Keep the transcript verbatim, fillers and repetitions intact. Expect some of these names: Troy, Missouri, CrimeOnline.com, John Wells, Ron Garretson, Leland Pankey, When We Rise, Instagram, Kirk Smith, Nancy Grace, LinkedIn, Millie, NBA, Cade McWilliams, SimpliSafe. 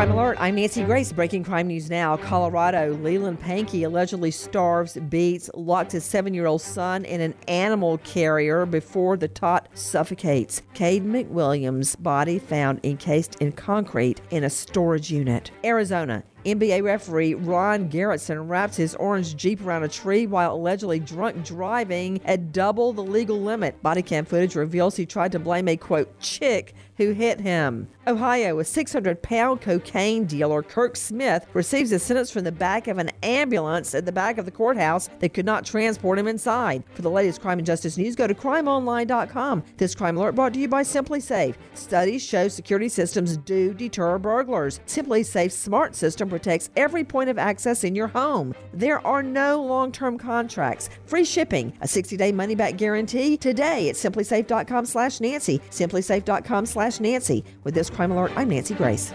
Crime Alert, I'm Nancy Grace, breaking crime news now. Colorado, Leland Pankey allegedly starves, beats, locked his seven-year-old son in an animal carrier before the tot suffocates. Cade McWilliams' body found encased in concrete in a storage unit. Arizona, N B A referee Ron Garretson wraps his orange Jeep around a tree while allegedly drunk driving at double the legal limit. Body cam footage reveals he tried to blame a, quote, chick who hit him. Ohio, a six hundred pound cocaine dealer, Kirk Smith, receives a sentence from the back of an ambulance at the back of the courthouse that could not transport him inside. For the latest crime and justice news, go to crime online dot com. This Crime Alert brought to you by SimpliSafe. Studies show security systems do deter burglars. SimpliSafe's smart system protects every point of access in your home. There are no long-term contracts, free shipping, a sixty day money-back guarantee today at SimpliSafe dot com slash Nancy, SimpliSafe dot com slash Nancy. With this Crime Alert, I'm Nancy Grace.